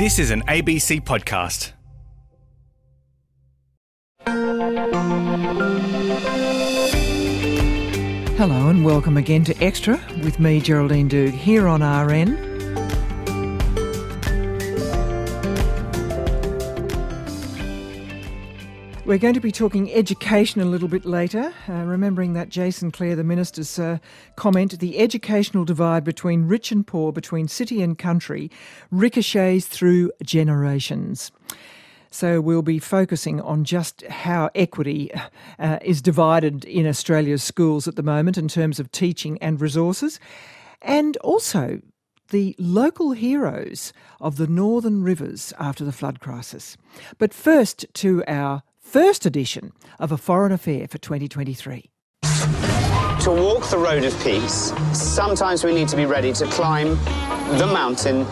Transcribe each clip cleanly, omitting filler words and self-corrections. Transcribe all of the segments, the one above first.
This is an ABC podcast. Hello and welcome again to Extra with me, Geraldine Dug, here on RN. We're going to be talking education a little bit later, remembering that Jason Clare, the Minister's comment, the educational divide between rich and poor, between city and country, ricochets through generations. So we'll be focusing on just how equity is divided in Australia's schools at the moment in terms of teaching and resources, and also the local heroes of the Northern Rivers after the flood crisis. But first to our first edition of A Foreign Affair for 2023. To walk the road of peace, sometimes we need to be ready to climb the mountain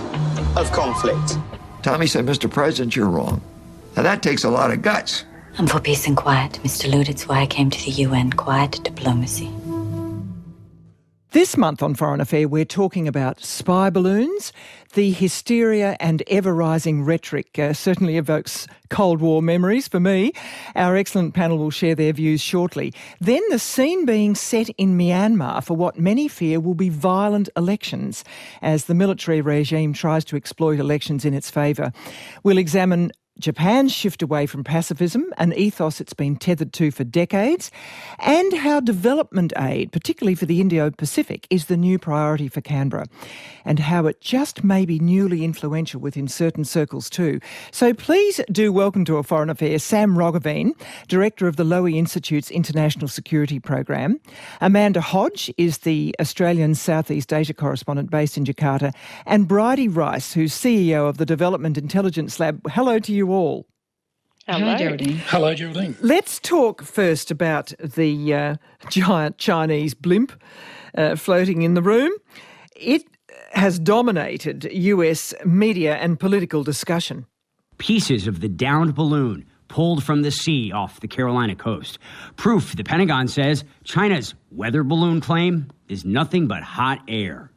of conflict. Tommy said, Mr. President, you're wrong. Now that takes a lot of guts. I'm for peace and quiet, Mr. Lute. It's why I came to the UN. Quiet diplomacy. This month on Foreign Affair, we're talking about spy balloons. The hysteria and ever-rising rhetoric certainly evokes Cold War memories for me. Our excellent panel will share their views shortly. Then the scene being set in Myanmar for what many fear will be violent elections as the military regime tries to exploit elections in its favour. We'll examine Japan's shift away from pacifism, an ethos it's been tethered to for decades, and how development aid, particularly for the Indo-Pacific, is the new priority for Canberra, and how it just may be newly influential within certain circles too. So please do welcome to A Foreign Affair Sam Roggeveen, Director of the Lowy Institute's International Security Program. Amanda Hodge is the Australian Southeast Asia Correspondent based in Jakarta, and Bridie Rice, who's CEO of the Development Intelligence Lab. Hello to you all. Hello, Geraldine. Hello, Geraldine. Let's talk first about the giant Chinese blimp floating in the room. It has dominated US media and political discussion. Pieces of the downed balloon pulled from the sea off the Carolina coast. Proof, the Pentagon says, China's weather balloon claim is nothing but hot air.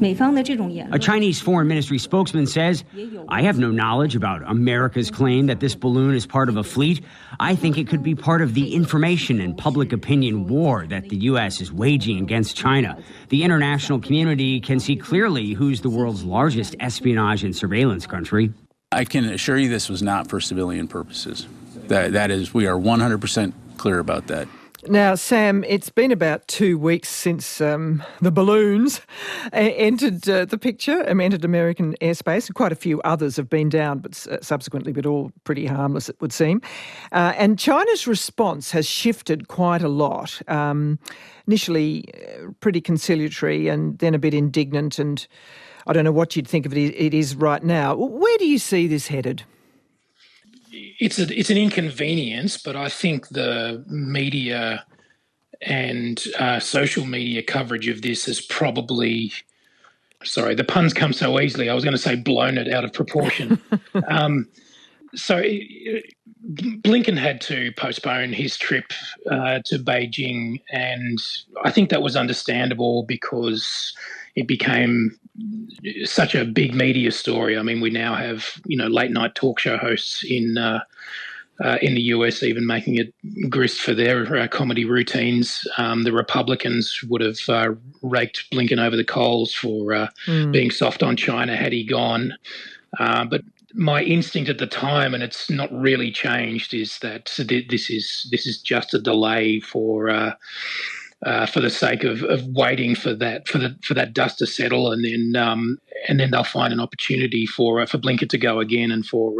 A Chinese foreign ministry spokesman says, I have no knowledge about America's claim that this balloon is part of a fleet. I think it could be part of the information and public opinion war that the U.S. is waging against China. The international community can see clearly who's the world's largest espionage and surveillance country. I can assure you this was not for civilian purposes. That is, we are 100% clear about that. Now, Sam, it's been about 2 weeks since the balloons entered the picture, entered American airspace. Quite a few others have been down, but subsequently, but all pretty harmless, it would seem. And China's response has shifted quite a lot. Initially, pretty conciliatory and then a bit indignant. And I don't know what you'd think of it is right now. Where do you see this headed? It's an inconvenience, but I think the media and social media coverage of this is probably, sorry, the puns come so easily. I was going to say blown it out of proportion. Blinken had to postpone his trip to Beijing, and I think that was understandable because it became such a big media story. I mean, we now have, late night talk show hosts in the US even making it grist for their comedy routines. The Republicans would have raked Blinken over the coals for being soft on China had he gone. But my instinct at the time, and it's not really changed, is that this is just a delay for the sake of waiting for that dust to settle, and then they'll find an opportunity for Blinken to go again, and for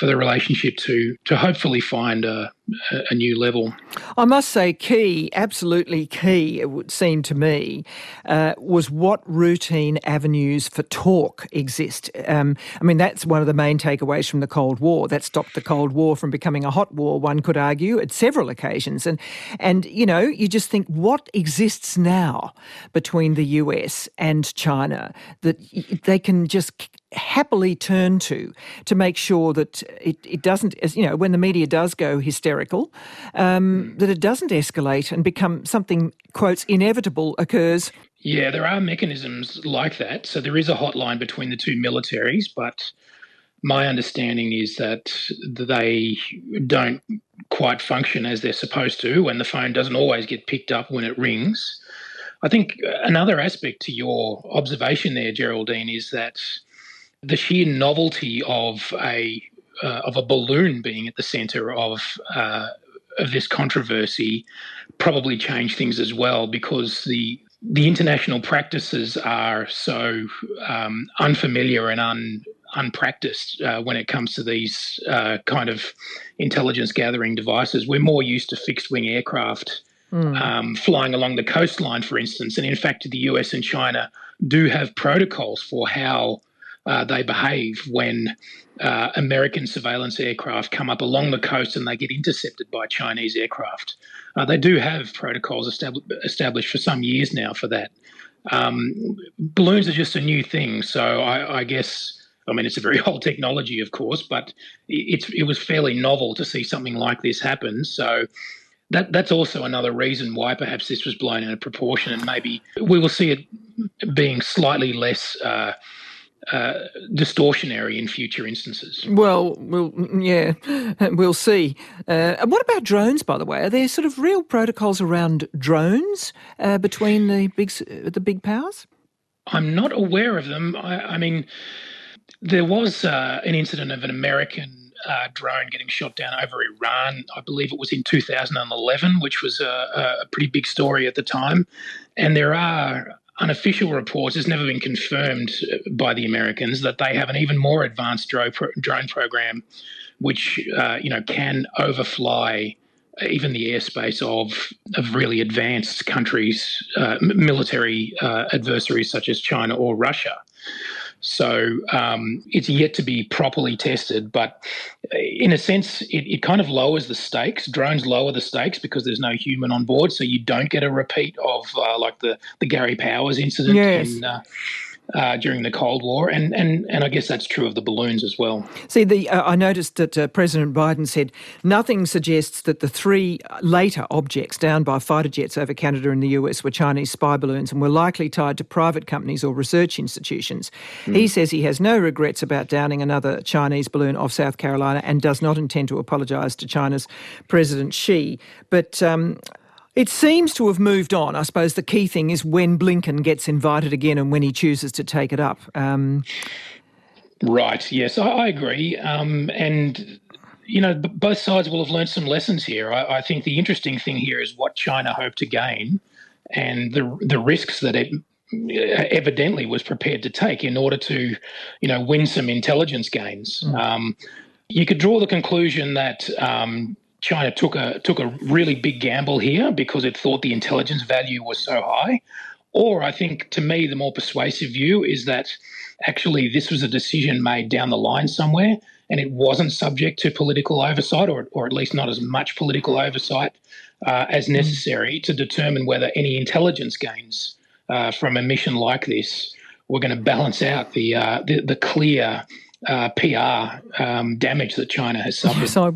the relationship to hopefully find a new level. I must say, absolutely key, it would seem to me, was what routine avenues for talk exist. That's one of the main takeaways from the Cold War. That stopped the Cold War from becoming a hot war, one could argue, at several occasions. And you just think, what exists now between the US and China that they can just happily turn to make sure that it doesn't, when the media does go hysterical, that it doesn't escalate and become something, quotes, inevitable occurs. Yeah, there are mechanisms like that. So there is a hotline between the two militaries, but my understanding is that they don't quite function as they're supposed to, and the phone doesn't always get picked up when it rings. I think another aspect to your observation there, Geraldine, is that the sheer novelty of a balloon being at the centre of this controversy probably changed things as well, because the international practices are so unfamiliar and unpracticed when it comes to these kind of intelligence gathering devices. We're more used to fixed wing aircraft flying along the coastline, for instance. And in fact, the US and China do have protocols for how they behave when American surveillance aircraft come up along the coast and they get intercepted by Chinese aircraft. They do have protocols established for some years now for that. Balloons are just a new thing, so I guess, I mean, it's a very old technology, of course, but it was fairly novel to see something like this happen. So that's also another reason why perhaps this was blown out of proportion, and maybe we will see it being slightly less distortionary in future instances. Well, we'll see. And what about drones, by the way? Are there sort of real protocols around drones between the big powers? I'm not aware of them. I mean, there was an incident of an American drone getting shot down over Iran. I believe it was in 2011, which was a pretty big story at the time. And there are unofficial reports, it's never been confirmed by the Americans, that they have an even more advanced drone program, which can overfly even the airspace of really advanced countries, military adversaries such as China or Russia. So it's yet to be properly tested, but in a sense, it kind of lowers the stakes. Drones lower the stakes because there's no human on board, so you don't get a repeat of like the Gary Powers incident. Yes. During the Cold War, and I guess that's true of the balloons as well. See, I noticed that President Biden said nothing suggests that the three later objects downed by fighter jets over Canada and the US were Chinese spy balloons and were likely tied to private companies or research institutions. Mm. He says he has no regrets about downing another Chinese balloon off South Carolina and does not intend to apologise to China's President Xi. But it seems to have moved on. I suppose the key thing is when Blinken gets invited again and when he chooses to take it up. Right, yes, I agree. And, both sides will have learned some lessons here. I think the interesting thing here is what China hoped to gain and the risks that it evidently was prepared to take in order to, win some intelligence gains. Mm. You could draw the conclusion that China took a really big gamble here because it thought the intelligence value was so high. Or I think, to me, the more persuasive view is that actually this was a decision made down the line somewhere and it wasn't subject to political oversight or at least not as much political oversight as necessary to determine whether any intelligence gains from a mission like this were going to balance out the clear PR damage that China has suffered. So I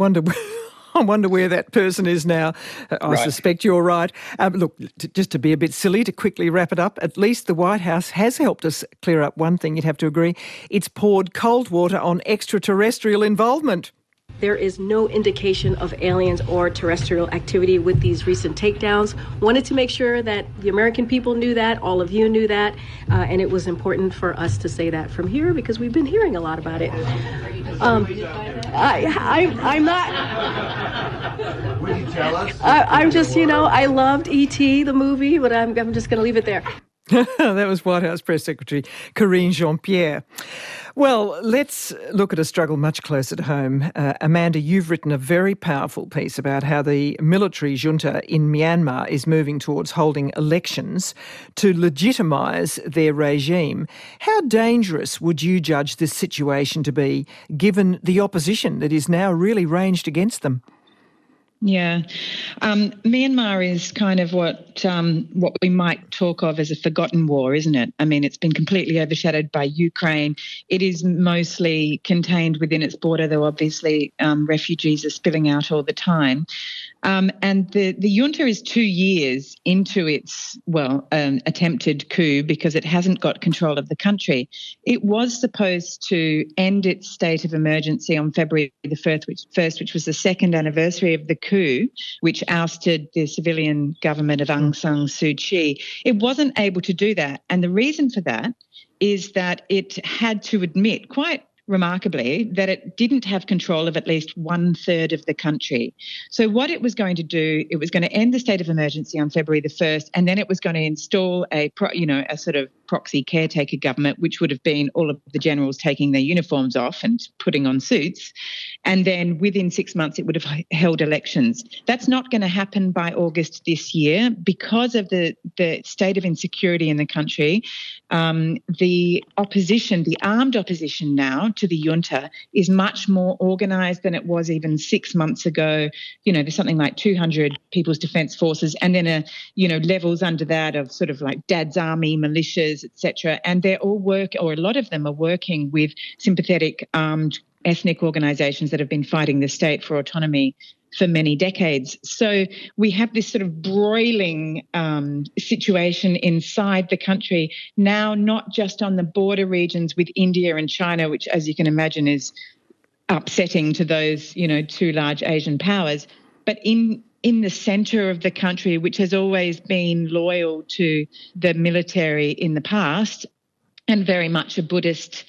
wonder where that person is now. I suspect you're right. Look, just to be a bit silly, to quickly wrap it up, at least the White House has helped us clear up one thing, you'd have to agree. It's poured cold water on extraterrestrial involvement. There is no indication of aliens or terrestrial activity with these recent takedowns. Wanted to make sure that the American people knew that, all of you knew that, and it was important for us to say that from here because we've been hearing a lot about it. I'm not. Would you tell us? I'm just, I loved E.T. the movie, but I'm just going to leave it there. That was White House Press Secretary Karine Jean-Pierre. Well, let's look at a struggle much closer to home. Amanda, you've written a very powerful piece about how the military junta in Myanmar is moving towards holding elections to legitimise their regime. How dangerous would you judge this situation to be, given the opposition that is now really ranged against them? Yeah. Myanmar is kind of what we might talk of as a forgotten war, isn't it? I mean, it's been completely overshadowed by Ukraine. It is mostly contained within its border, though obviously refugees are spilling out all the time. And the junta is 2 years into its, attempted coup because it hasn't got control of the country. It was supposed to end its state of emergency on February the 1st, which was the second anniversary of the coup, which ousted the civilian government of Aung San Suu Kyi. It wasn't able to do that. And the reason for that is that it had to admit quite remarkably that it didn't have control of at least 1/3 of the country. So what it was going to do, it was going to end the state of emergency on February the 1st, and then it was going to install a sort of proxy caretaker government, which would have been all of the generals taking their uniforms off and putting on suits. And then within 6 months, it would have held elections. That's not going to happen by August this year because of the state of insecurity in the country. The opposition, the armed opposition now to the junta is much more organised than it was even 6 months ago. You know, there's something like 200 People's Defence Forces and then, levels under that of sort of like Dad's Army, militias, etc. And they're all a lot of them are working with sympathetic armed ethnic organisations that have been fighting the state for autonomy for many decades. So we have this sort of broiling situation inside the country now, not just on the border regions with India and China, which, as you can imagine, is upsetting to those, two large Asian powers, but in the centre of the country, which has always been loyal to the military in the past and very much a Buddhist,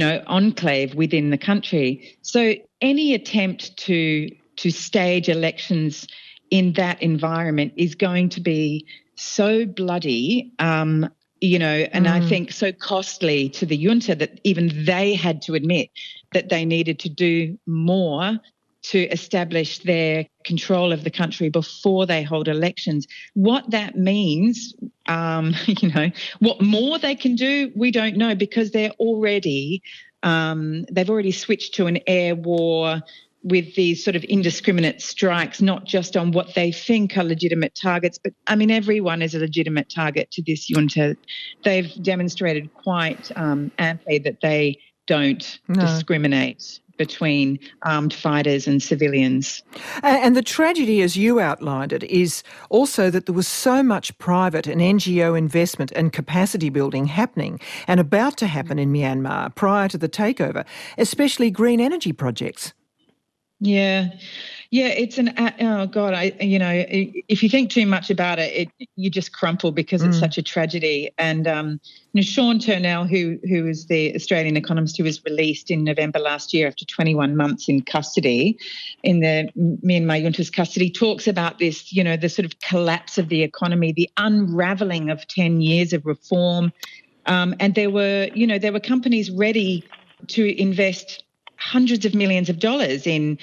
enclave within the country. So any attempt to stage elections in that environment is going to be so bloody, I think so costly to the junta that even they had to admit that they needed to do more to establish their control of the country before they hold elections. What that means, what more they can do, we don't know, because they've already switched to an air war with these sort of indiscriminate strikes, not just on what they think are legitimate targets, but, everyone is a legitimate target to this junta. They've demonstrated quite amply that they don't discriminate between armed fighters and civilians. And the tragedy, as you outlined it, is also that there was so much private and NGO investment and capacity building happening and about to happen in Myanmar prior to the takeover, especially green energy projects. Yeah, it's if you think too much about it, you just crumple because it's such a tragedy. And Sean Turnell, who is the Australian economist who was released in November last year after 21 months in custody, in the Myanmar junta's custody, talks about this, the sort of collapse of the economy, the unravelling of 10 years of reform. And there were companies ready to invest hundreds of millions of dollars in,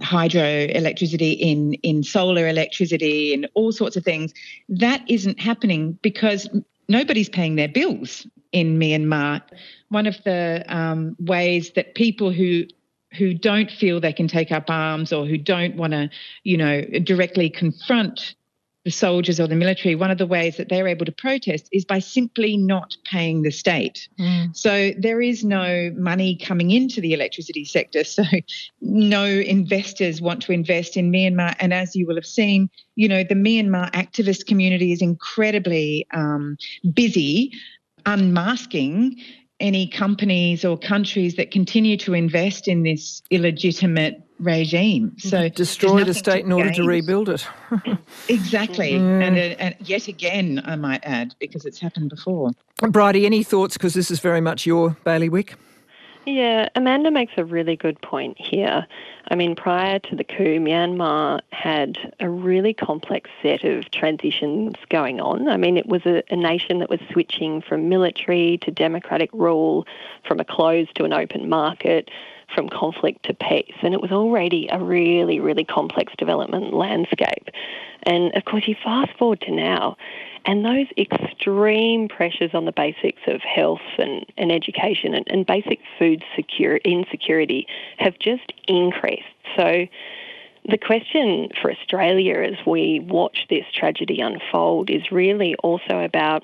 hydro electricity, in solar electricity and all sorts of things. That isn't happening because nobody's paying their bills in Myanmar. One of the ways that people who don't feel they can take up arms or who don't want to, directly confront the soldiers or the military, one of the ways that they're able to protest is by simply not paying the state. So there is no money coming into the electricity sector. So no investors want to invest in Myanmar. And as you will have seen, the Myanmar activist community is incredibly busy unmasking any companies or countries that continue to invest in this illegitimate regime. So destroy the state in order to rebuild it. Exactly. And yet again, I might add, because it's happened before. Bridie, any thoughts? Because this is very much your bailiwick. Yeah, Amanda makes a really good point here. Prior to the coup, Myanmar had a really complex set of transitions going on. It was a nation that was switching from military to democratic rule, from a closed to an open market, from conflict to peace. And it was already a really, really complex development landscape. And of course, you fast forward to now, and those extreme pressures on the basics of health and education and basic food insecurity have just increased. So the question for Australia as we watch this tragedy unfold is really also about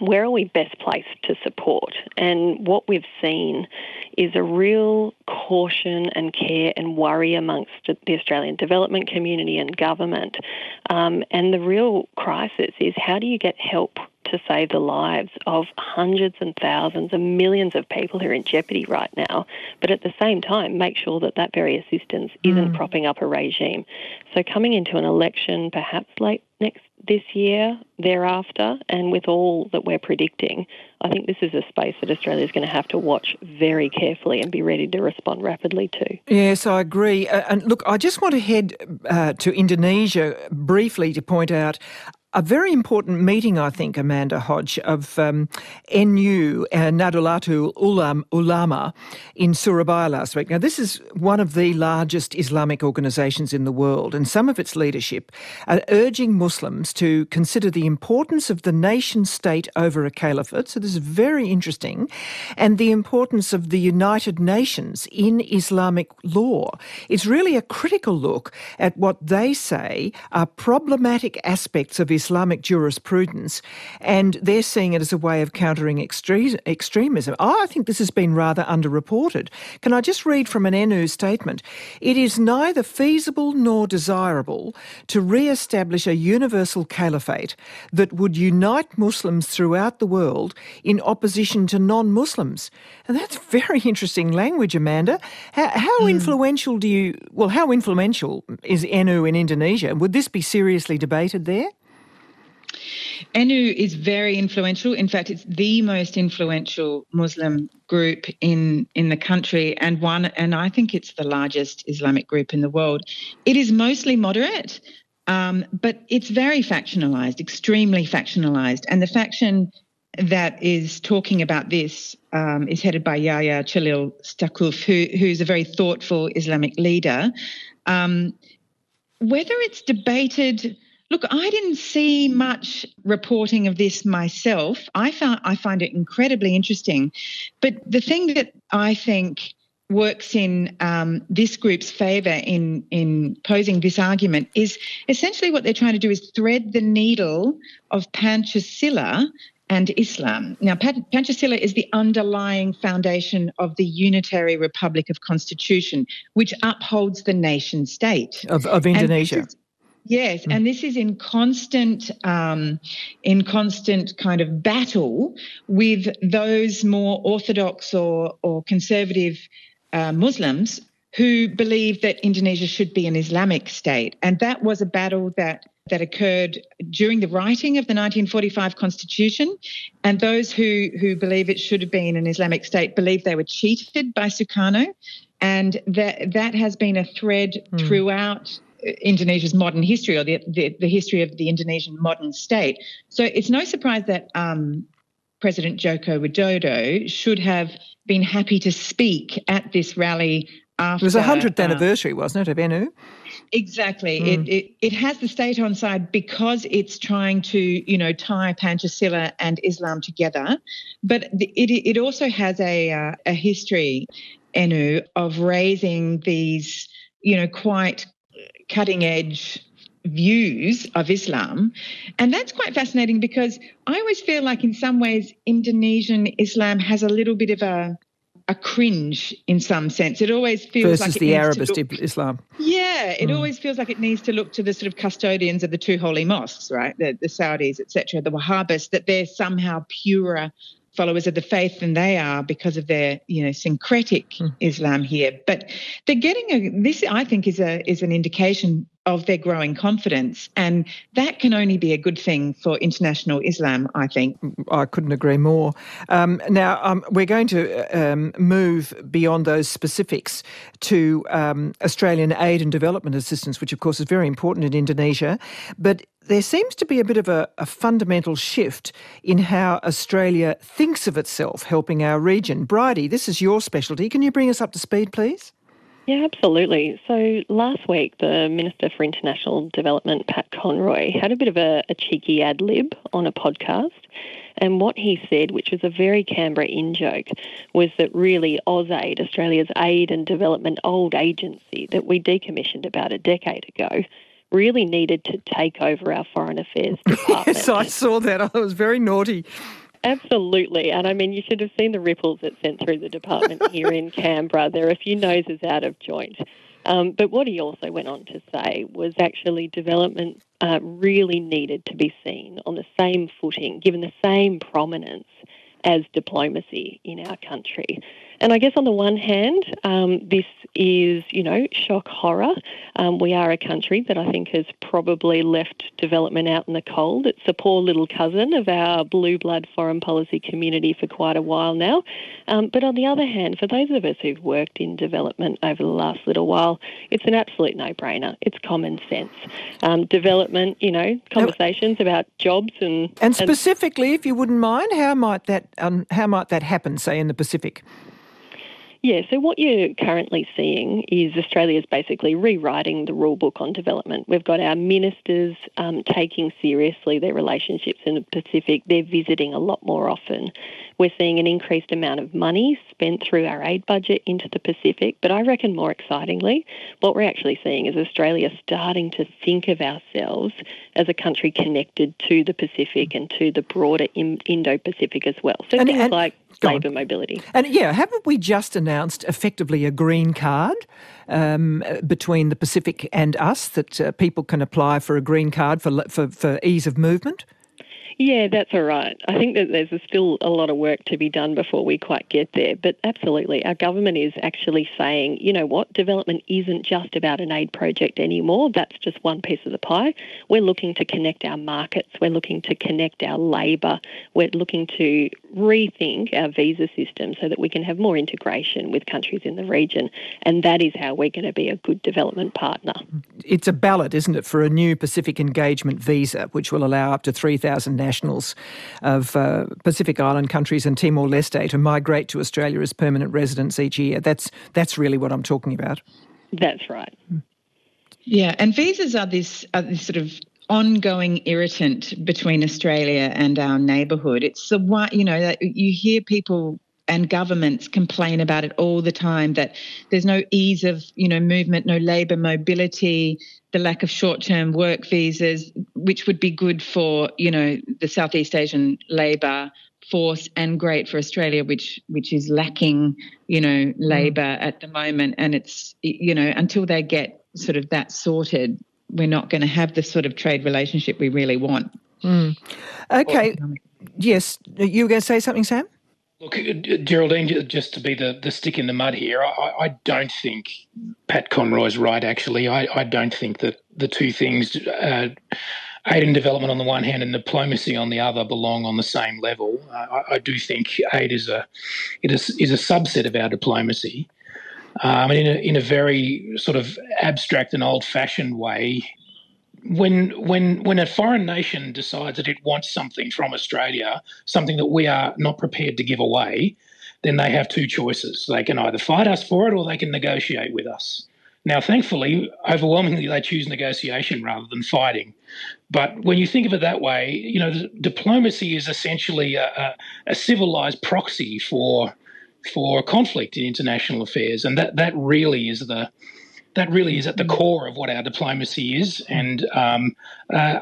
where are we best placed to support? And what we've seen is a real caution and care and worry amongst the Australian development community and government. And the real crisis is, how do you get help to save the lives of hundreds and thousands and millions of people who are in jeopardy right now, but at the same time make sure that that very assistance isn't propping up a regime. So coming into an election perhaps late this year, thereafter, and with all that we're predicting, I think this is a space that Australia is going to have to watch very carefully and be ready to respond rapidly to. Yes, I agree. And look, I just want to head to Indonesia briefly to point out a very important meeting, I think, Amanda Hodge, of NU, Nahdlatul Ulama, in Surabaya last week. Now, this is one of the largest Islamic organisations in the world, and some of its leadership are urging Muslims to consider the importance of the nation-state over a caliphate, so this is very interesting, and the importance of the United Nations in Islamic law. It's really a critical look at what they say are problematic aspects of Islamic jurisprudence, and they're seeing it as a way of countering extremism. I think this has been rather underreported. Can I just read from an NU statement? It is neither feasible nor desirable to re-establish a universal caliphate that would unite Muslims throughout the world in opposition to non-Muslims. And that's very interesting language, Amanda. How influential how influential is NU in Indonesia? Would this be seriously debated there? NU is very influential. In fact, it's the most influential Muslim group in the country, and I think it's the largest Islamic group in the world. It is mostly moderate, but it's very factionalised, extremely factionalised. And the faction that is talking about this is headed by Yahya Chalil Stakuf, who's a very thoughtful Islamic leader. Whether it's debated... Look, I didn't see much reporting of this myself. I find it incredibly interesting. But the thing that I think works in this group's favour in posing this argument is essentially what they're trying to do is thread the needle of Pancasila and Islam. Now, Pancasila is the underlying foundation of the unitary republic of constitution, which upholds the nation state. Of Indonesia. Yes, and this is in constant kind of battle with those more orthodox or conservative Muslims who believe that Indonesia should be an Islamic state. And that was a battle that occurred during the writing of the 1945 Constitution, and those who believe it should have been an Islamic state believe they were cheated by Sukarno, and that has been a thread throughout Indonesia's modern history, or the history of the Indonesian modern state. So it's no surprise that President Joko Widodo should have been happy to speak at this rally after... It was the 100th anniversary, wasn't it, of NU? Exactly. It has the state on side because it's trying to, tie Pancasila and Islam together. But it also has a history, NU, of raising these, quite... cutting-edge views of Islam. And that's quite fascinating because I always feel like in some ways Indonesian Islam has a little bit of a cringe in some sense. It always feels like... Versus the Arabist Islam. Yeah, it always feels like it needs to look to the sort of custodians of the two holy mosques, right, the Saudis, etc., the Wahhabists, that they're somehow purer followers of the faith than they are because of their, syncretic Islam here. But they're getting this, I think, is an indication of their growing confidence, and that can only be a good thing for international Islam, I think. I couldn't agree more. Now, we're going to move beyond those specifics to Australian aid and development assistance, which, of course, is very important in Indonesia. But there seems to be a bit of a fundamental shift in how Australia thinks of itself helping our region. Bridie, this is your specialty. Can you bring us up to speed, please? Yeah, absolutely. So last week, the Minister for International Development, Pat Conroy, had a bit of a cheeky ad lib on a podcast. And what he said, which was a very Canberra in-joke, was that really AusAid, Australia's aid and development old agency that we decommissioned about a decade ago, really needed to take over our foreign affairs department. Yes, I saw that. I was very naughty. Absolutely. And I mean, you should have seen the ripples it sent through the department here in Canberra. There are a few noses out of joint. But what he also went on to say was actually development really needed to be seen on the same footing, given the same prominence as diplomacy in our country. And I guess on the one hand, this is, you know, shock horror. We are a country that I think has probably left development out in the cold. It's a poor little cousin of our blue blood foreign policy community for quite a while now. But on the other hand, for those of us who've worked in development over the last little while, it's an absolute no-brainer. It's common sense. Development, you know, conversations about jobs and specifically, if you wouldn't mind, how might that happen, say, in the Pacific? Yeah, so what you're currently seeing is Australia's basically rewriting the rule book on development. We've got our ministers taking seriously their relationships in the Pacific. They're visiting a lot more often. We're seeing an increased amount of money spent through our aid budget into the Pacific. But I reckon more excitingly, what we're actually seeing is Australia starting to think of ourselves as a country connected to the Pacific and to the broader Indo-Pacific as well. So things like labour mobility. And yeah, haven't we just announced effectively a green card between the Pacific and us, that people can apply for a green card for ease of movement? Yeah, that's all right. I think that there's still a lot of work to be done before we quite get there. But absolutely, our government is actually saying, you know what, development isn't just about an aid project anymore. That's just one piece of the pie. We're looking to connect our markets. We're looking to connect our labour. We're looking to rethink our visa system so that we can have more integration with countries in the region. And that is how we're going to be a good development partner. It's a ballot, isn't it, for a new Pacific engagement visa, which will allow up to 3,000 nationals of Pacific Island countries and Timor-Leste to migrate to Australia as permanent residents each year. That's really what I'm talking about. That's right. Yeah, and visas are this sort of ongoing irritant between Australia and our neighbourhood. It's the one, you know, that you hear people and governments complain about it all the time, that there's no ease of, you know, movement, no labour mobility, the lack of short-term work visas, which would be good for, you know, the Southeast Asian labour force and great for Australia, which is lacking, you know, labour at the moment. And it's, you know, until they get sort of that sorted, we're not going to have the sort of trade relationship we really want. Mm. Okay. Yes. You were going to say something, Sam? Look, Geraldine, just to be the stick in the mud here, I don't think Pat Conroy's right, actually. I don't think that the two things, aid and development on the one hand and diplomacy on the other, belong on the same level. I do think aid is a subset of our diplomacy. And in a very sort of abstract and old-fashioned way, when a foreign nation decides that it wants something from Australia, something that we are not prepared to give away, then they have two choices. They can either fight us for it or they can negotiate with us. Now, thankfully, overwhelmingly, they choose negotiation rather than fighting. But when you think of it that way, you know, diplomacy is essentially a civilised proxy for conflict in international affairs, and that really is at the core of what our diplomacy is, and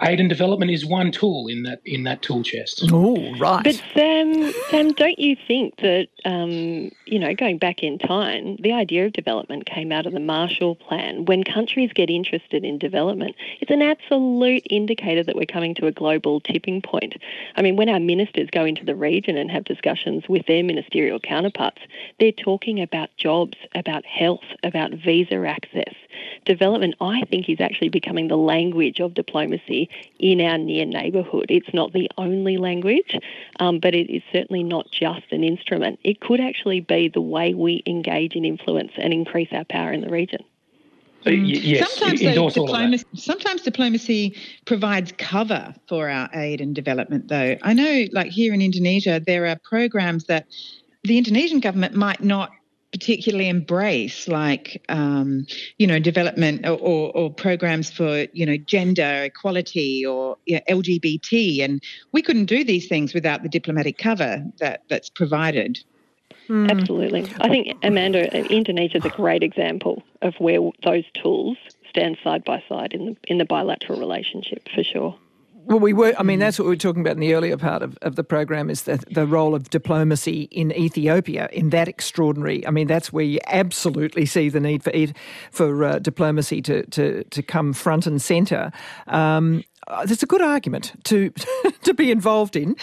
aid and development is one tool in that tool chest. Oh, right. But Sam, don't you think that, you know, going back in time, the idea of development came out of the Marshall Plan? When countries get interested in development, it's an absolute indicator that we're coming to a global tipping point. I mean, when our ministers go into the region and have discussions with their ministerial counterparts, they're talking about jobs, about health, about visa access. Development, I think, is actually becoming the language of diplomacy in our near neighbourhood. It's not the only language, but it is certainly not just an instrument. It could actually be the way we engage in influence and increase our power in the region. Yes, sometimes diplomacy provides cover for our aid and development, though. I know, like here in Indonesia, there are programs that the Indonesian government might not particularly embrace, like, you know, development or programs for, you know, gender equality or, you know, LGBT. And we couldn't do these things without the diplomatic cover that's provided. Mm. Absolutely. I think, Amanda, Indonesia is a great example of where those tools stand side by side in the bilateral relationship, for sure. Well, we were, I mean, that's what we were talking about in the earlier part of the program, is that the role of diplomacy in Ethiopia, in that extraordinary, I mean, that's where you absolutely see the need for diplomacy to come front and centre. There's a good argument to be involved in.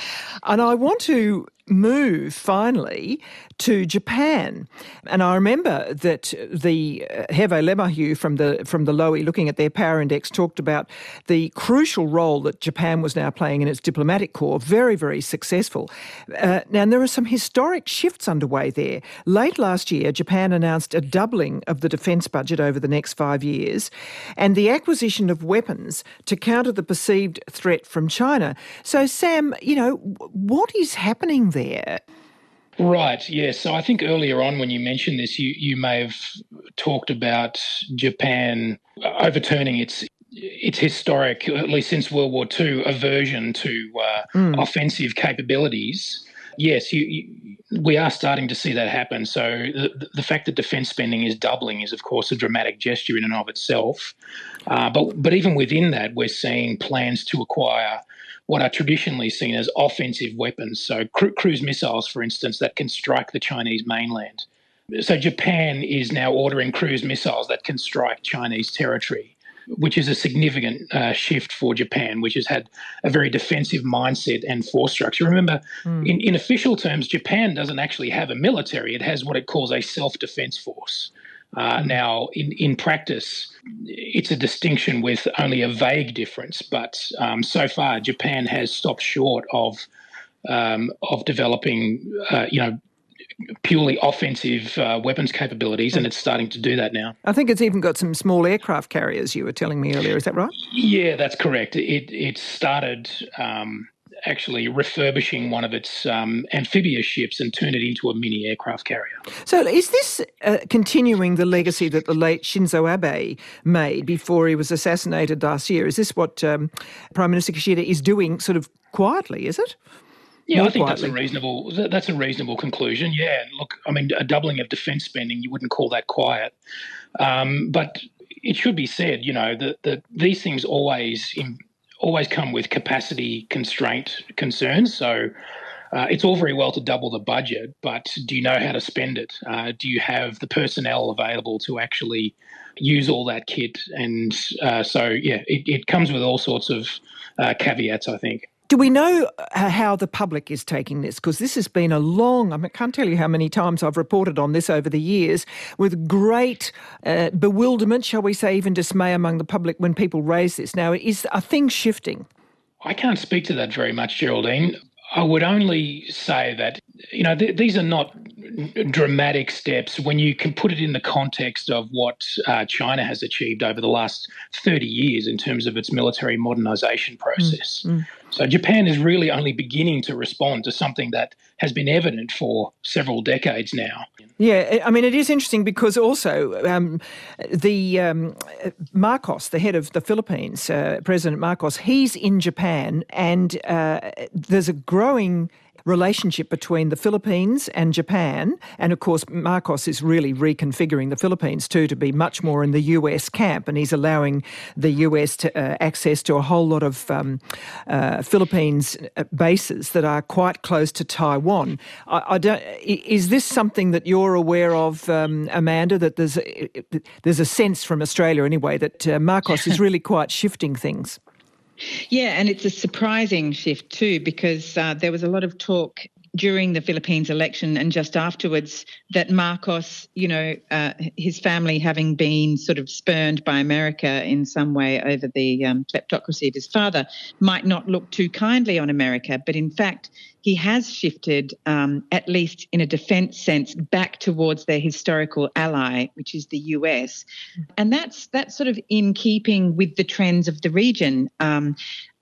And I want to move finally to Japan, and I remember that the Hervé Lemahieu from the Lowy, looking at their power index, talked about the crucial role that Japan was now playing in its diplomatic corps. Very, very successful. Now there are some historic shifts underway there. Late last year, Japan announced a doubling of the defence budget over the next 5 years, and the acquisition of weapons to counter the perceived threat from China. So, Sam, you know, what is happening there? Right, yes. So I think earlier on when you mentioned this, you may have talked about Japan overturning its historic, at least since World War II, aversion to offensive capabilities. Yes, we are starting to see that happen. So the fact that defence spending is doubling is, of course, a dramatic gesture in and of itself. But even within that, we're seeing plans to acquire what are traditionally seen as offensive weapons. So cruise missiles, for instance, that can strike the Chinese mainland. So Japan is now ordering cruise missiles that can strike Chinese territory, which is a significant shift for Japan, which has had a very defensive mindset and force structure. Remember, in official terms, Japan doesn't actually have a military. It has what it calls a self-defense force. Now, in practice, it's a distinction with only a vague difference, but so far Japan has stopped short of developing, purely offensive weapons capabilities, and it's starting to do that now. I think it's even got some small aircraft carriers, you were telling me earlier. Is that right? Yeah, that's correct. It started actually refurbishing one of its amphibious ships and turned it into a mini aircraft carrier. So is this continuing the legacy that the late Shinzo Abe made before he was assassinated last year? Is this what Prime Minister Kishida is doing sort of quietly, is it? Yeah, I think that's a reasonable conclusion. Yeah, look, I mean, a doubling of defence spending, you wouldn't call that quiet. But it should be said, you know, that these things always come with capacity constraint concerns. So it's all very well to double the budget, but do you know how to spend it? Do you have the personnel available to actually use all that kit? And it comes with all sorts of caveats, I think. Do we know how the public is taking this? Because this has been I can't tell you how many times I've reported on this over the years, with great bewilderment, shall we say, even dismay among the public when people raise this. Now, are things shifting? I can't speak to that very much, Geraldine. I would only say that, you know, these are not dramatic steps when you can put it in the context of what China has achieved over the last 30 years in terms of its military modernization process. Mm. So Japan is really only beginning to respond to something that has been evident for several decades now. Yeah, I mean, it is interesting because also Marcos, the head of the Philippines, President Marcos, he's in Japan, and there's a growing relationship between the Philippines and Japan. And of course, Marcos is really reconfiguring the Philippines too to be much more in the US camp, and he's allowing the US to, access to a whole lot of Philippines bases that are quite close to Taiwan. Is this something that you're aware of, Amanda, that there's a sense from Australia anyway that Marcos is really quite shifting things? Yeah, and it's a surprising shift too, because there was a lot of talk during the Philippines election and just afterwards that Marcos, you know, his family having been sort of spurned by America in some way over the kleptocracy of his father, might not look too kindly on America. But in fact, he has shifted, at least in a defence sense, back towards their historical ally, which is the US. And that's sort of in keeping with the trends of the region.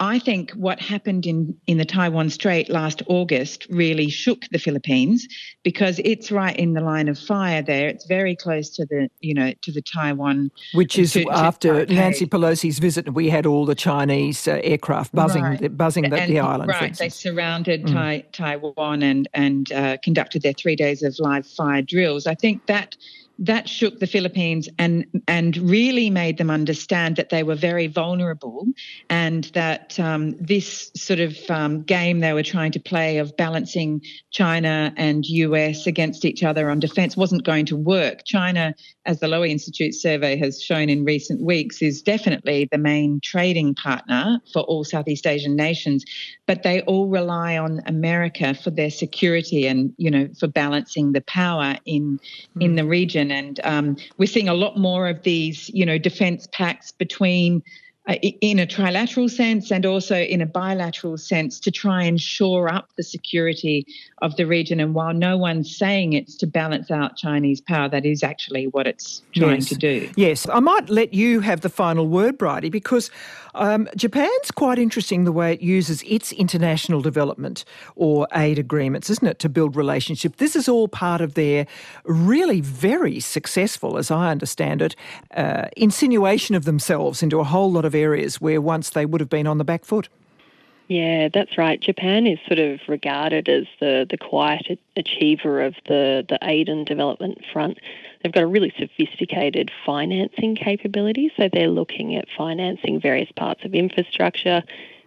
I think what happened in the Taiwan Strait last August really shook the Philippines, because it's right in the line of fire there. It's very close to the Taiwan. Which is after Nancy Pelosi's visit, we had all the Chinese aircraft buzzing the island. Right, they surrounded Taiwan and conducted their 3 days of live fire drills. I think that that shook the Philippines and really made them understand that they were very vulnerable, and that this sort of game they were trying to play of balancing China and US against each other on defence wasn't going to work. China, as the Lowy Institute survey has shown in recent weeks, is definitely the main trading partner for all Southeast Asian nations, but they all rely on America for their security and, you know, for balancing the power in the region. And we're seeing a lot more of these, you know, defence pacts between, in a trilateral sense and also in a bilateral sense, to try and shore up the security of the region. And while no one's saying it's to balance out Chinese power, that is actually what it's trying to do. Yes, I might let you have the final word, Bridie, because Japan's quite interesting the way it uses its international development or aid agreements, isn't it, to build relationships. This is all part of their really very successful, as I understand it, insinuation of themselves into a whole lot of areas where once they would have been on the back foot. Yeah, that's right. Japan is sort of regarded as the quiet achiever of the aid and development front. They've got a really sophisticated financing capability, so they're looking at financing various parts of infrastructure,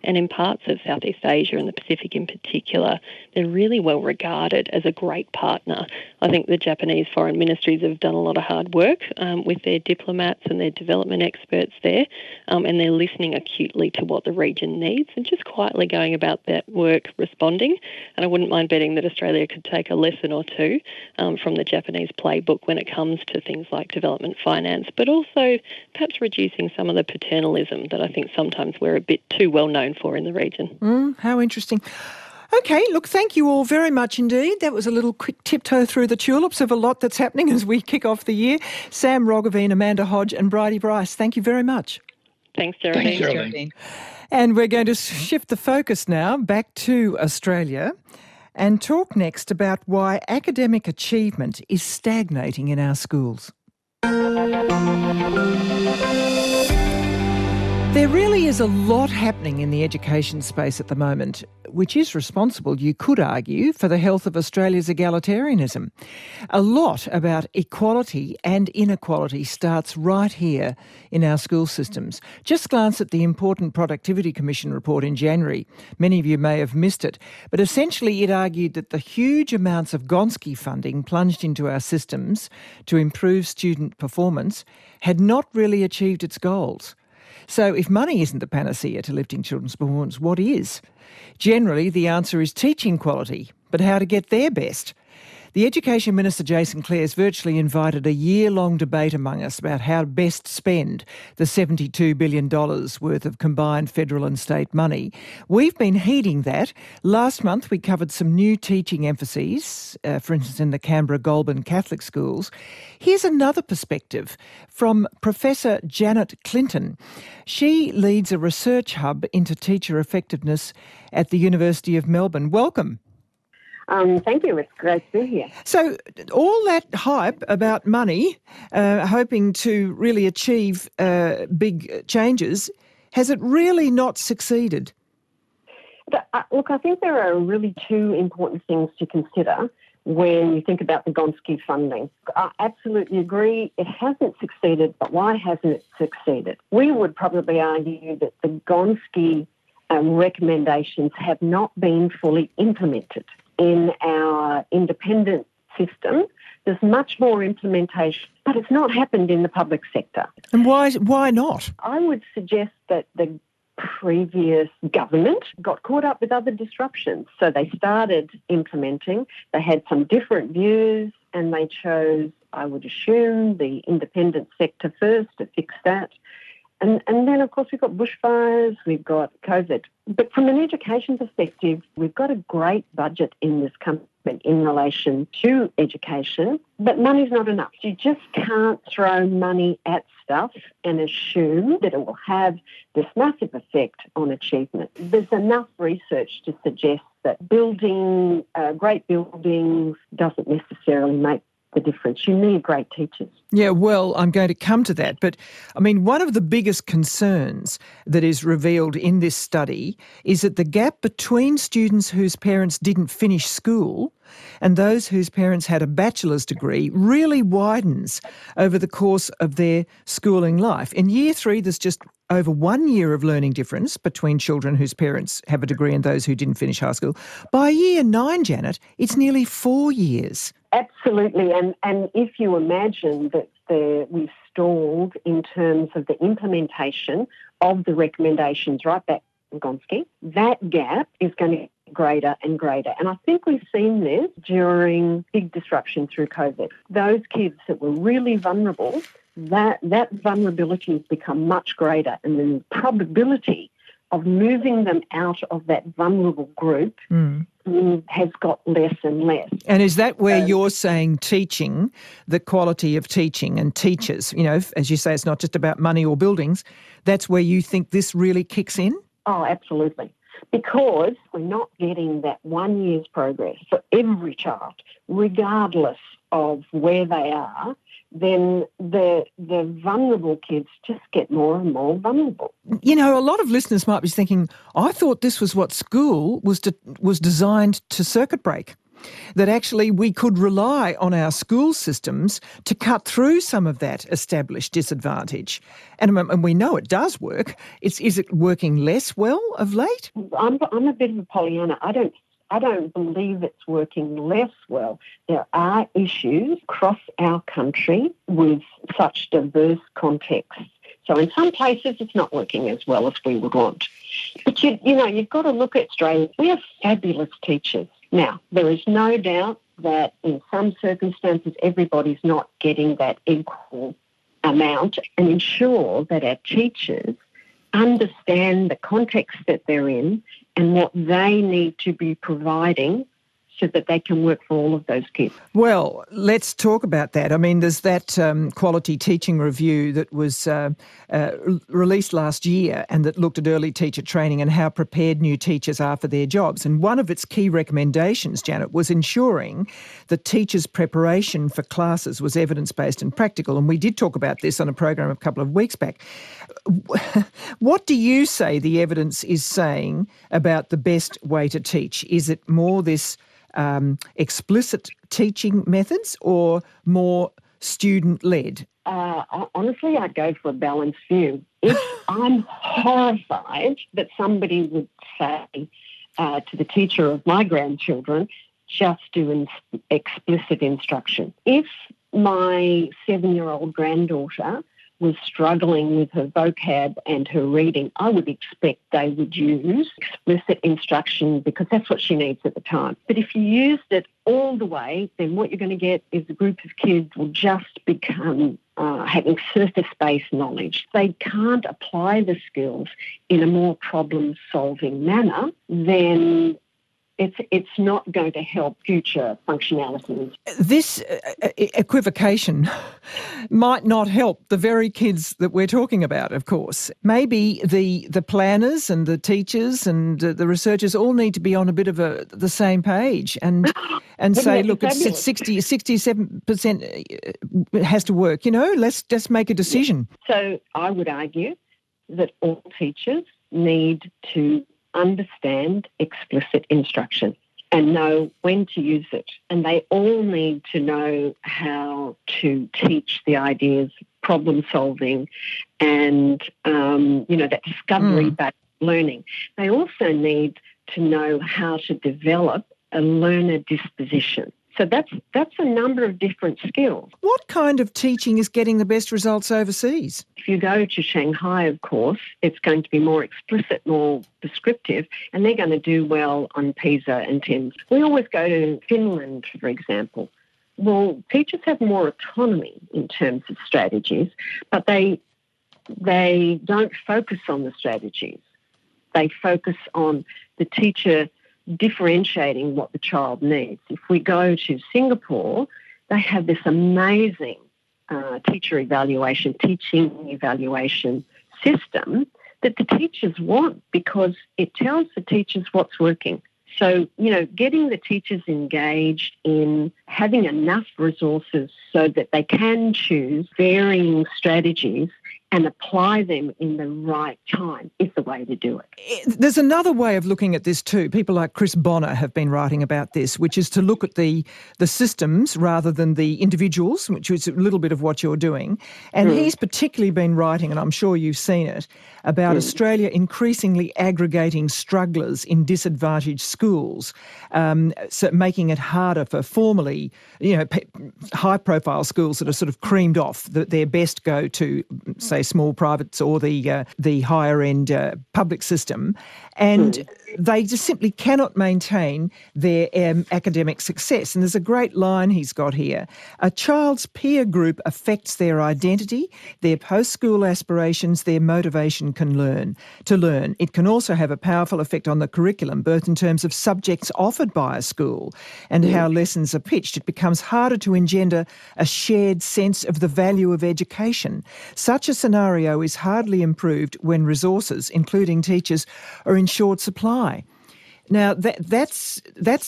and in parts of Southeast Asia and the Pacific in particular, they're really well regarded as a great partner. I think the Japanese foreign ministries have done a lot of hard work with their diplomats and their development experts there, and they're listening acutely to what the region needs and just quietly going about that work responding. And I wouldn't mind betting that Australia could take a lesson or two from the Japanese playbook when it comes to things like development finance, but also perhaps reducing some of the paternalism that I think sometimes we're a bit too well known for in the region. How interesting. Okay, look, thank you all very much indeed. That was a little quick tiptoe through the tulips of a lot that's happening as we kick off the year. Sam Roggeveen, Amanda Hodge and Bridie Rice, thank you very much. Thanks, Geraldine. Thanks, Geraldine. And we're going to shift the focus now back to Australia and talk next about why academic achievement is stagnating in our schools. There really is a lot happening in the education space at the moment, which is responsible, you could argue, for the health of Australia's egalitarianism. A lot about equality and inequality starts right here in our school systems. Just glance at the important Productivity Commission report in January. Many of you may have missed it, but essentially it argued that the huge amounts of Gonski funding plunged into our systems to improve student performance had not really achieved its goals. So if money isn't the panacea to lifting children's performance, what is? Generally, the answer is teaching quality, but how to get their best. The Education Minister, Jason Clare, has virtually invited a year-long debate among us about how best spend the $72 billion worth of combined federal and state money. We've been heeding that. Last month, we covered some new teaching emphases, for instance, in the Bungawalbin Catholic schools. Here's another perspective from Professor Janet Clinton. She leads a research hub into teacher effectiveness at the University of Melbourne. Welcome. Thank you. It's great to be here. So all that hype about money, hoping to really achieve big changes, has it really not succeeded? Look, I think there are really two important things to consider when you think about the Gonski funding. I absolutely agree it hasn't succeeded, but why hasn't it succeeded? We would probably argue that the Gonski recommendations have not been fully implemented. In our independent system, there's much more implementation, but it's not happened in the public sector. And why not? I would suggest that the previous government got caught up with other disruptions. So they started implementing, they had some different views, and they chose, I would assume, the independent sector first to fix that. And then, of course, we've got bushfires, we've got COVID. But from an education perspective, we've got a great budget in this country in relation to education, but money's not enough. You just can't throw money at stuff and assume that it will have this massive effect on achievement. There's enough research to suggest that building great buildings doesn't necessarily make the difference. You need great teachers. Yeah, well, I'm going to come to that. But, I mean, one of the biggest concerns that is revealed in this study is that the gap between students whose parents didn't finish school and those whose parents had a bachelor's degree really widens over the course of their schooling life. In year three, there's just over 1 year of learning difference between children whose parents have a degree and those who didn't finish high school. By year nine, Janet, it's nearly 4 years. Absolutely. And if you imagine that we've stalled in terms of the implementation of the recommendations right back from Gonski, that gap is going to get greater and greater. And I think we've seen this during big disruption through COVID. Those kids that were really vulnerable, that vulnerability has become much greater, and the probability of moving them out of that vulnerable group has got less and less. And is that where you're saying teaching, the quality of teaching and teachers, you know, as you say, it's not just about money or buildings, that's where you think this really kicks in? Oh, absolutely. Because we're not getting that 1 year's progress for every child, regardless of where they are, then the vulnerable kids just get more and more vulnerable. You know, a lot of listeners might be thinking, I thought this was what school was designed to circuit break, that actually we could rely on our school systems to cut through some of that established disadvantage. And we know it does work. Is it working less well of late? I'm a bit of a Pollyanna. I don't believe it's working less well. There are issues across our country with such diverse contexts. So in some places it's not working as well as we would want. But, you've got to look at Australia. We have fabulous teachers. Now, there is no doubt that in some circumstances everybody's not getting that equal amount, and ensure that our teachers understand the context that they're in and what they need to be providing so that they can work for all of those kids. Well, let's talk about that. I mean, there's that quality teaching review that was released last year, and that looked at early teacher training and how prepared new teachers are for their jobs. And one of its key recommendations, Janet, was ensuring that teachers' preparation for classes was evidence-based and practical. And we did talk about this on a program a couple of weeks back. What do you say the evidence is saying about the best way to teach? Is it more this explicit teaching methods or more student-led? Honestly, I'd go for a balanced view. If I'm horrified that somebody would say to the teacher of my grandchildren, just do explicit instruction. If my 7-year-old granddaughter was struggling with her vocab and her reading, I would expect they would use explicit instruction because that's what she needs at the time. But if you used it all the way, then what you're going to get is a group of kids will just become having surface-based knowledge. They can't apply the skills in a more problem-solving manner, then it's not going to help future functionalities. This equivocation might not help the very kids that we're talking about, of course. Maybe the planners and the teachers and the researchers all need to be on a bit of the same page and say, look, it's 67% has to work, you know, let's just make a decision. Yeah. So I would argue that all teachers need to understand explicit instruction and know when to use it. And they all need to know how to teach the ideas, problem solving, and, that discovery-based learning. They also need to know how to develop a learner disposition. So that's a number of different skills. What kind of teaching is getting the best results overseas? If you go to Shanghai, of course, it's going to be more explicit, more descriptive, and they're going to do well on PISA and TIMSS. We always go to Finland, for example. Well, teachers have more autonomy in terms of strategies, but they don't focus on the strategies. They focus on the teacher differentiating what the child needs. If we go to Singapore, they have this amazing teaching evaluation system that the teachers want because it tells the teachers what's working. So, you know, getting the teachers engaged in having enough resources so that they can choose varying strategies and apply them in the right time is the way to do it. There's another way of looking at this too. People like Chris Bonner have been writing about this, which is to look at the systems rather than the individuals, which is a little bit of what you're doing. And he's particularly been writing, and I'm sure you've seen it, about Australia increasingly aggregating strugglers in disadvantaged schools, so making it harder for formally, you know, high-profile schools that are sort of creamed off, that their best go to, say, small privates or the higher end public system, and they just simply cannot maintain their academic success. And there's a great line he's got here: a child's peer group affects their identity, their post-school aspirations, their motivation to learn. It can also have a powerful effect on the curriculum, both in terms of subjects offered by a school and how lessons are pitched. It becomes harder to engender a shared sense of the value of education. Such a scenario is hardly improved when resources, including teachers, are in short supply. Now, that's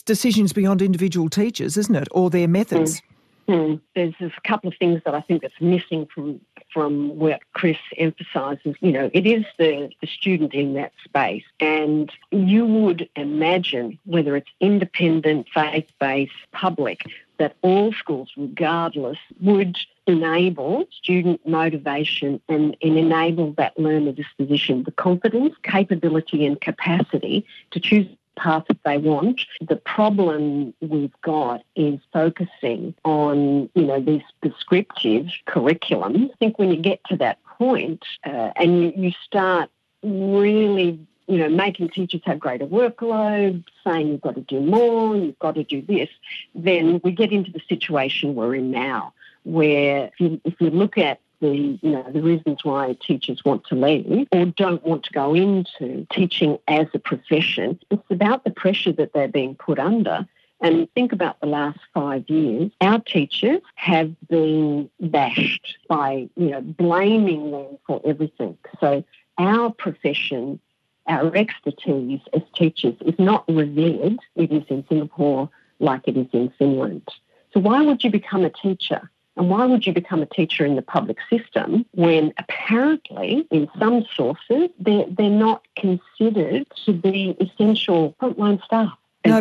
decisions beyond individual teachers, isn't it, or their methods? There's a couple of things that I think that's missing from what Chris emphasises. You know, it is the student in that space, and you would imagine, whether it's independent, faith-based, public, that all schools, regardless, would enable student motivation and enable that learner disposition, the confidence, capability and capacity to choose the path that they want. The problem we've got is focusing on, you know, these prescriptive curriculum. I think when you get to that point and you start really, you know, making teachers have greater workload, saying you've got to do more, you've got to do this, then we get into the situation we're in now, where if you look at the, you know, the reasons why teachers want to leave or don't want to go into teaching as a profession, it's about the pressure that they're being put under. And think about the last 5 years, our teachers have been bashed by, you know, blaming them for everything. So our profession, our expertise as teachers is not revered. It is in Singapore like it is in Finland. So why would you become a teacher? And why would you become a teacher in the public system when apparently, in some sources, they're not considered to be essential frontline staff? No,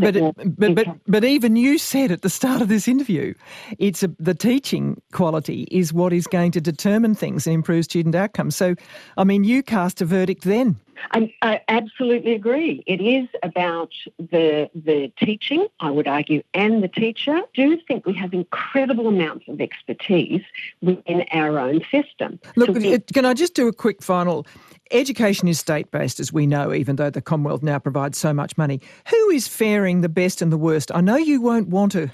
but even you said at the start of this interview, it's the teaching quality is what is going to determine things and improve student outcomes. So, I mean, you cast a verdict then. I absolutely agree. It is about the teaching, I would argue, and the teacher. I do think we have incredible amounts of expertise within our own system. Look, can I just do a quick final? Education is state-based, as we know, even though the Commonwealth now provides so much money. Who is faring the best and the worst? I know you won't want to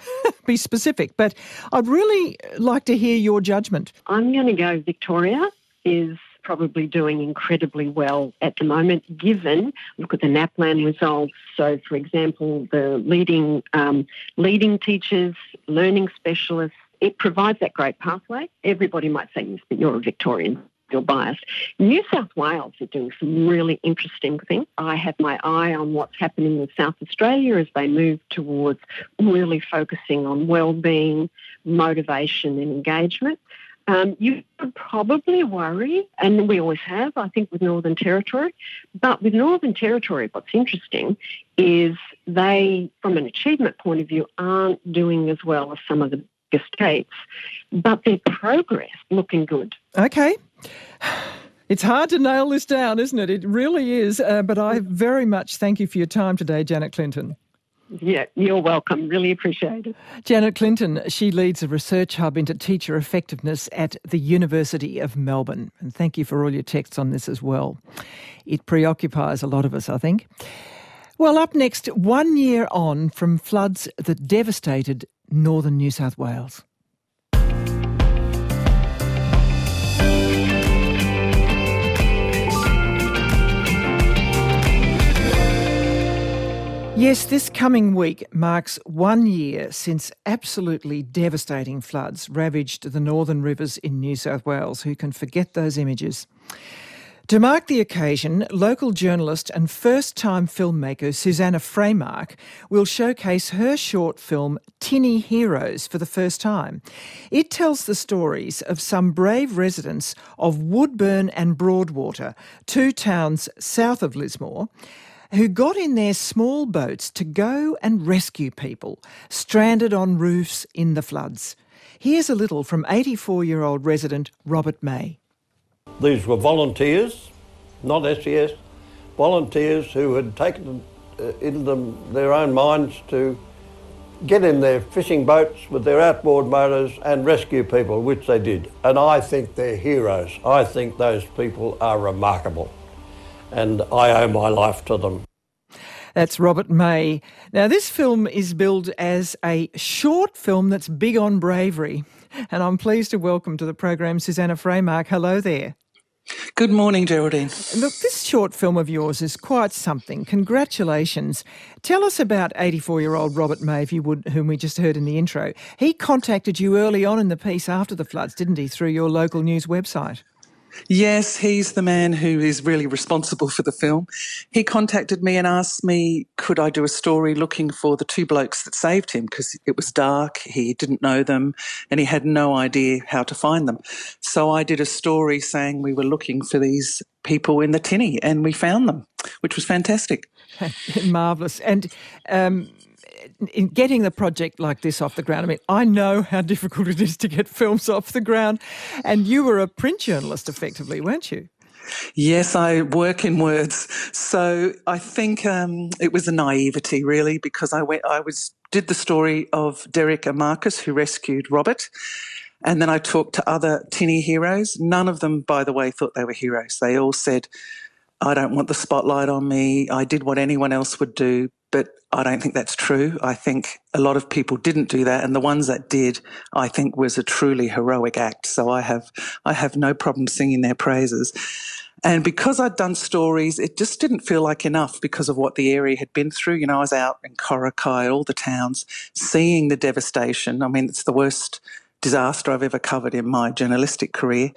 be specific, but I'd really like to hear your judgment. I'm going to go Victoria is probably doing incredibly well at the moment, given, look at the NAPLAN results. So, for example, the leading teachers, learning specialists, it provides that great pathway. Everybody might say, yes, but you're a Victorian, you're biased. New South Wales are doing some really interesting things. I have my eye on what's happening with South Australia as they move towards really focusing on wellbeing, motivation and engagement. You would probably worry, and we always have, I think, with Northern Territory. But with Northern Territory, what's interesting is they, from an achievement point of view, aren't doing as well as some of the bigger states. But their progress looking good. Okay. It's hard to nail this down, isn't it? It really is. But I very much thank you for your time today, Janet Clinton. Yeah, you're welcome. Really appreciate it. Janet Clinton, she leads a research hub into teacher effectiveness at the University of Melbourne. And thank you for all your texts on this as well. It preoccupies a lot of us, I think. Well, up next, 1 year on from floods that devastated northern New South Wales. Yes, this coming week marks 1 year since absolutely devastating floods ravaged the Northern Rivers in New South Wales. Who can forget those images? To mark the occasion, local journalist and first-time filmmaker Susanna Freymark will showcase her short film Tinny Heroes for the first time. It tells the stories of some brave residents of Woodburn and Broadwater, two towns south of Lismore, who got in their small boats to go and rescue people stranded on roofs in the floods. Here's a little from 84-year-old resident Robert May. These were volunteers, not SES, volunteers who had taken in their own minds to get in their fishing boats with their outboard motors and rescue people, which they did. And I think they're heroes. I think those people are remarkable. And I owe my life to them. That's Robert May. Now, this film is billed as a short film that's big on bravery. And I'm pleased to welcome to the program Susanna Freymark. Hello there. Good morning, Geraldine. Look, this short film of yours is quite something. Congratulations. Tell us about 84-year-old Robert May, if you would, whom we just heard in the intro. He contacted you early on in the piece after the floods, didn't he, through your local news website? Yes, he's the man who is really responsible for the film. He contacted me and asked me, could I do a story looking for the two blokes that saved him, because it was dark, he didn't know them, and he had no idea how to find them. So I did a story saying we were looking for these people in the tinny, and we found them, which was fantastic. Marvellous. And in getting a project like this off the ground, I mean, I know how difficult it is to get films off the ground, and you were a print journalist effectively, weren't you? Yes, I work in words. So I think it was a naivety, really, because I did the story of Derek and Marcus, who rescued Robert, and then I talked to other tinny heroes. None of them, by the way, thought they were heroes. They all said, I don't want the spotlight on me. I did what anyone else would do, but I don't think that's true. I think a lot of people didn't do that, and the ones that did, I think, was a truly heroic act. So I have no problem singing their praises. And because I'd done stories, it just didn't feel like enough because of what the area had been through. You know, I was out in Korakai, all the towns, seeing the devastation. I mean, it's the worst disaster I've ever covered in my journalistic career.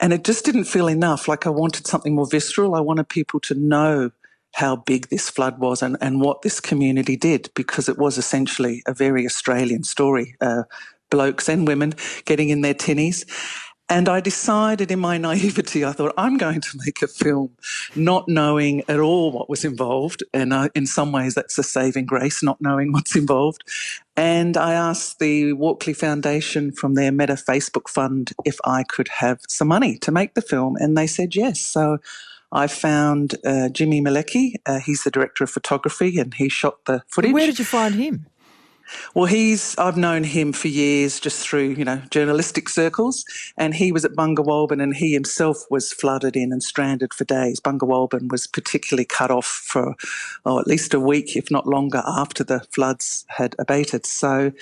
And it just didn't feel enough. Like, I wanted something more visceral. I wanted people to know how big this flood was and what this community did, because it was essentially a very Australian story, blokes and women getting in their tinnies. And I decided in my naivety, I thought, I'm going to make a film not knowing at all what was involved. And in some ways, that's a saving grace, not knowing what's involved. And I asked the Walkley Foundation from their Meta Facebook fund if I could have some money to make the film. And they said yes. So I found Jimmy Malecki. He's the director of photography, and he shot the footage. Where did you find him? Well, I've known him for years, just through, you know, journalistic circles, and he was at Bungawalbin, and he himself was flooded in and stranded for days. Bungawalbin was particularly cut off for at least a week, if not longer, after the floods had abated. So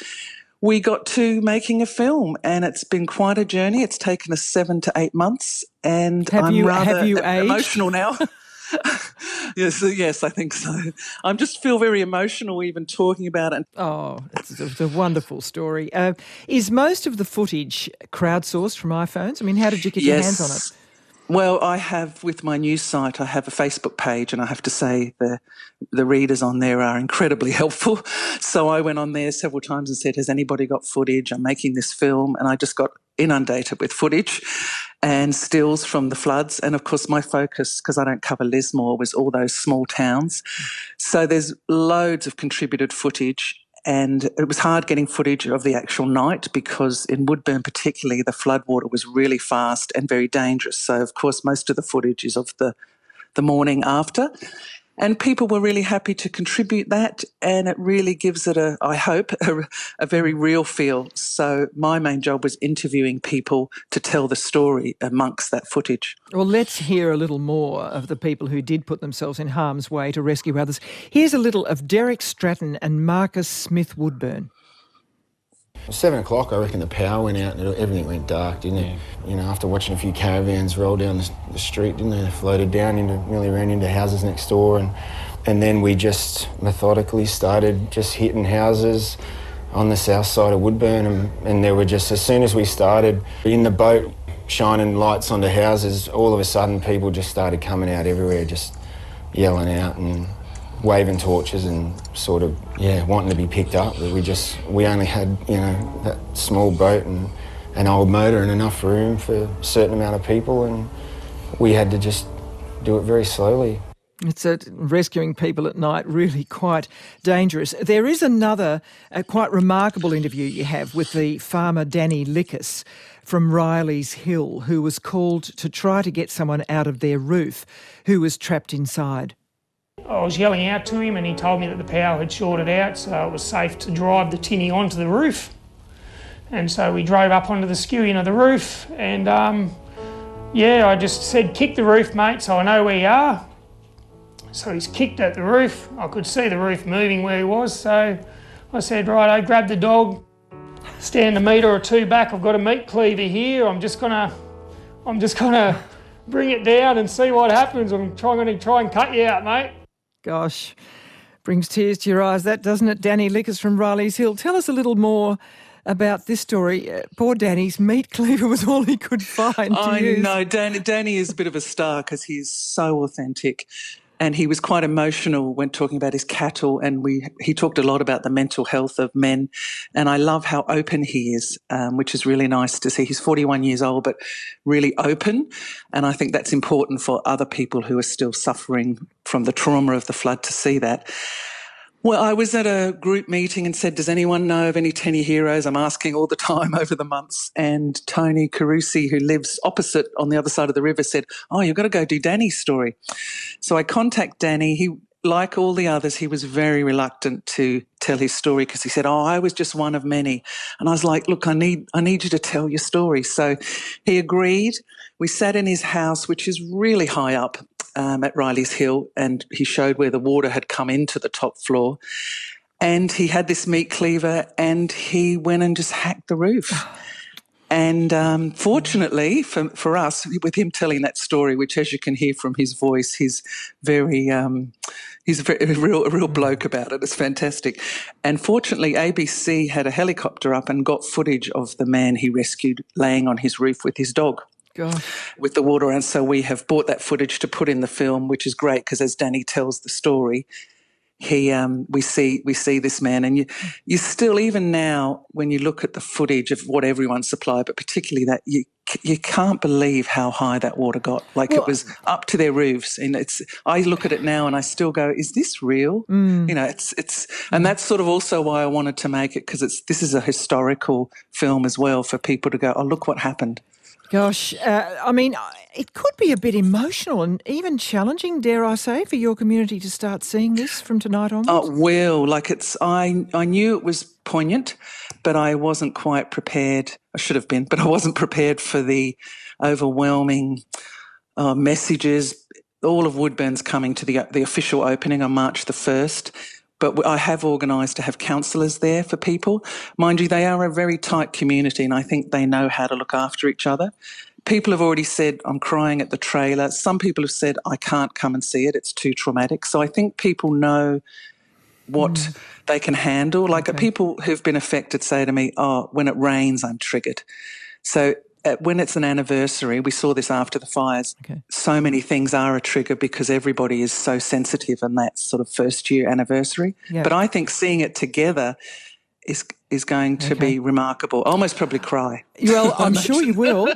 we got to making a film, and it's been quite a journey. It's taken us 7 to 8 months, and I'm rather emotional now. Yes, I think so. I just feel very emotional even talking about it. Oh, it's a wonderful story. Is most of the footage crowdsourced from iPhones? I mean, how did you get your hands on it? Well, I have, with my news site, I have a Facebook page, and I have to say the readers on there are incredibly helpful. So I went on there several times and said, has anybody got footage? I'm making this film, and I just got inundated with footage and stills from the floods. And, of course, my focus, because I don't cover Lismore, was all those small towns. So there's loads of contributed footage, and it was hard getting footage of the actual night, because in Woodburn particularly, the floodwater was really fast and very dangerous. So, of course, most of the footage is of the morning after. And people were really happy to contribute that, and it really gives it, I hope, a very real feel. So my main job was interviewing people to tell the story amongst that footage. Well, let's hear a little more of the people who did put themselves in harm's way to rescue others. Here's a little of Derek Stratton and Marcus Smith-Woodburn. 7 o'clock, I reckon the power went out and everything went dark, didn't it? Yeah. You know, after watching a few caravans roll down the street, didn't they? They floated down nearly ran into houses next door, and then we just methodically started just hitting houses on the south side of Woodburn, and there were just, as soon as we started in the boat, shining lights onto houses, all of a sudden people just started coming out everywhere, just yelling out and waving torches and sort of, yeah, wanting to be picked up. But we only had, you know, that small boat and an old motor and enough room for a certain amount of people, and we had to just do it very slowly. It's rescuing people at night, really quite dangerous. There is another quite remarkable interview you have with the farmer Danny Lickiss from Riley's Hill, who was called to try to get someone out of their roof who was trapped inside. I was yelling out to him and he told me that the power had shorted out, so it was safe to drive the tinny onto the roof. And so we drove up onto the skewian of the roof and, yeah, I just said, kick the roof, mate, so I know where you are. So he's kicked at the roof. I could see the roof moving where he was, so I said, right, I grabbed the dog, stand a metre or two back, I've got a meat cleaver here, I'm just gonna bring it down and see what happens. I'm gonna try and cut you out, mate. Gosh, brings tears to your eyes, that, doesn't it? Danny Lickiss from Riley's Hill. Tell us a little more about this story. Poor Danny's meat cleaver was all he could find. I know, Danny is a bit of a star because he is so authentic. And he was quite emotional when talking about his cattle, and he talked a lot about the mental health of men. And I love how open he is, which is really nice to see. He's 41 years old, but really open. And I think that's important for other people who are still suffering from the trauma of the flood to see that. Well, I was at a group meeting and said, does anyone know of any Tinny Heroes? I'm asking all the time over the months. And Tony Carusi, who lives opposite on the other side of the river, said, oh, you've got to go do Danny's story. So I contact Danny. He, like all the others, he was very reluctant to tell his story because he said, oh, I was just one of many. And I was like, look, I need you to tell your story. So he agreed. We sat in his house, which is really high up at Riley's Hill, and he showed where the water had come into the top floor. And he had this meat cleaver and he went and just hacked the roof. And fortunately for us, with him telling that story, which as you can hear from his voice, he's a real bloke about it. It's fantastic. And fortunately, ABC had a helicopter up and got footage of the man he rescued laying on his roof with his dog. God. With the water. And so we have bought that footage to put in the film, which is great because as Danny tells the story, we see this man, and you still, even now, when you look at the footage of what everyone supplied, but particularly that, you can't believe how high that water got. Like, well, it was up to their roofs, and it's. I look at it now and I still go, "Is this real?" Mm. You know, it's, and that's sort of also why I wanted to make it, because this is a historical film as well for people to go, "Oh, look what happened." Gosh, I mean, it could be a bit emotional and even challenging, dare I say, for your community to start seeing this from tonight on. Oh, well, like I knew it was poignant, but I wasn't quite prepared. I should have been, but I wasn't prepared for the overwhelming messages. All of Woodburn's coming to the official opening on March the 1st. But I have organised to have counsellors there for people. Mind you, they are a very tight community and I think they know how to look after each other. People have already said, I'm crying at the trailer. Some people have said, I can't come and see it, it's too traumatic. So I think people know what they can handle. Like people who've been affected say to me, oh, when it rains, I'm triggered. So when it's an anniversary, we saw this after the fires, so many things are a trigger because everybody is so sensitive on that sort of first year anniversary. Yeah. But I think seeing it together is going to be remarkable. I'll almost probably cry. Well, I'm sure you will.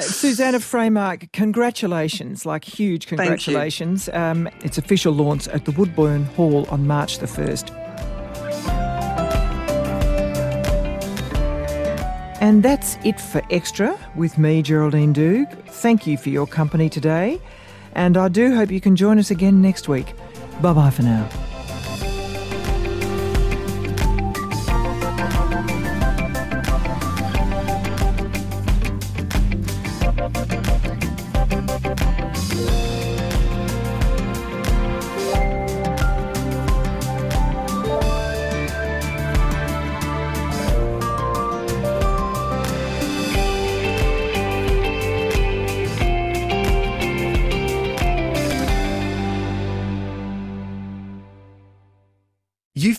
Susanna Freymark, congratulations, like huge congratulations. Thank you. It's official launch at the Woodburn Hall on March the 1st. And that's it for Extra with me, Geraldine Dug. Thank you for your company today, and I do hope you can join us again next week. Bye-bye for now. You've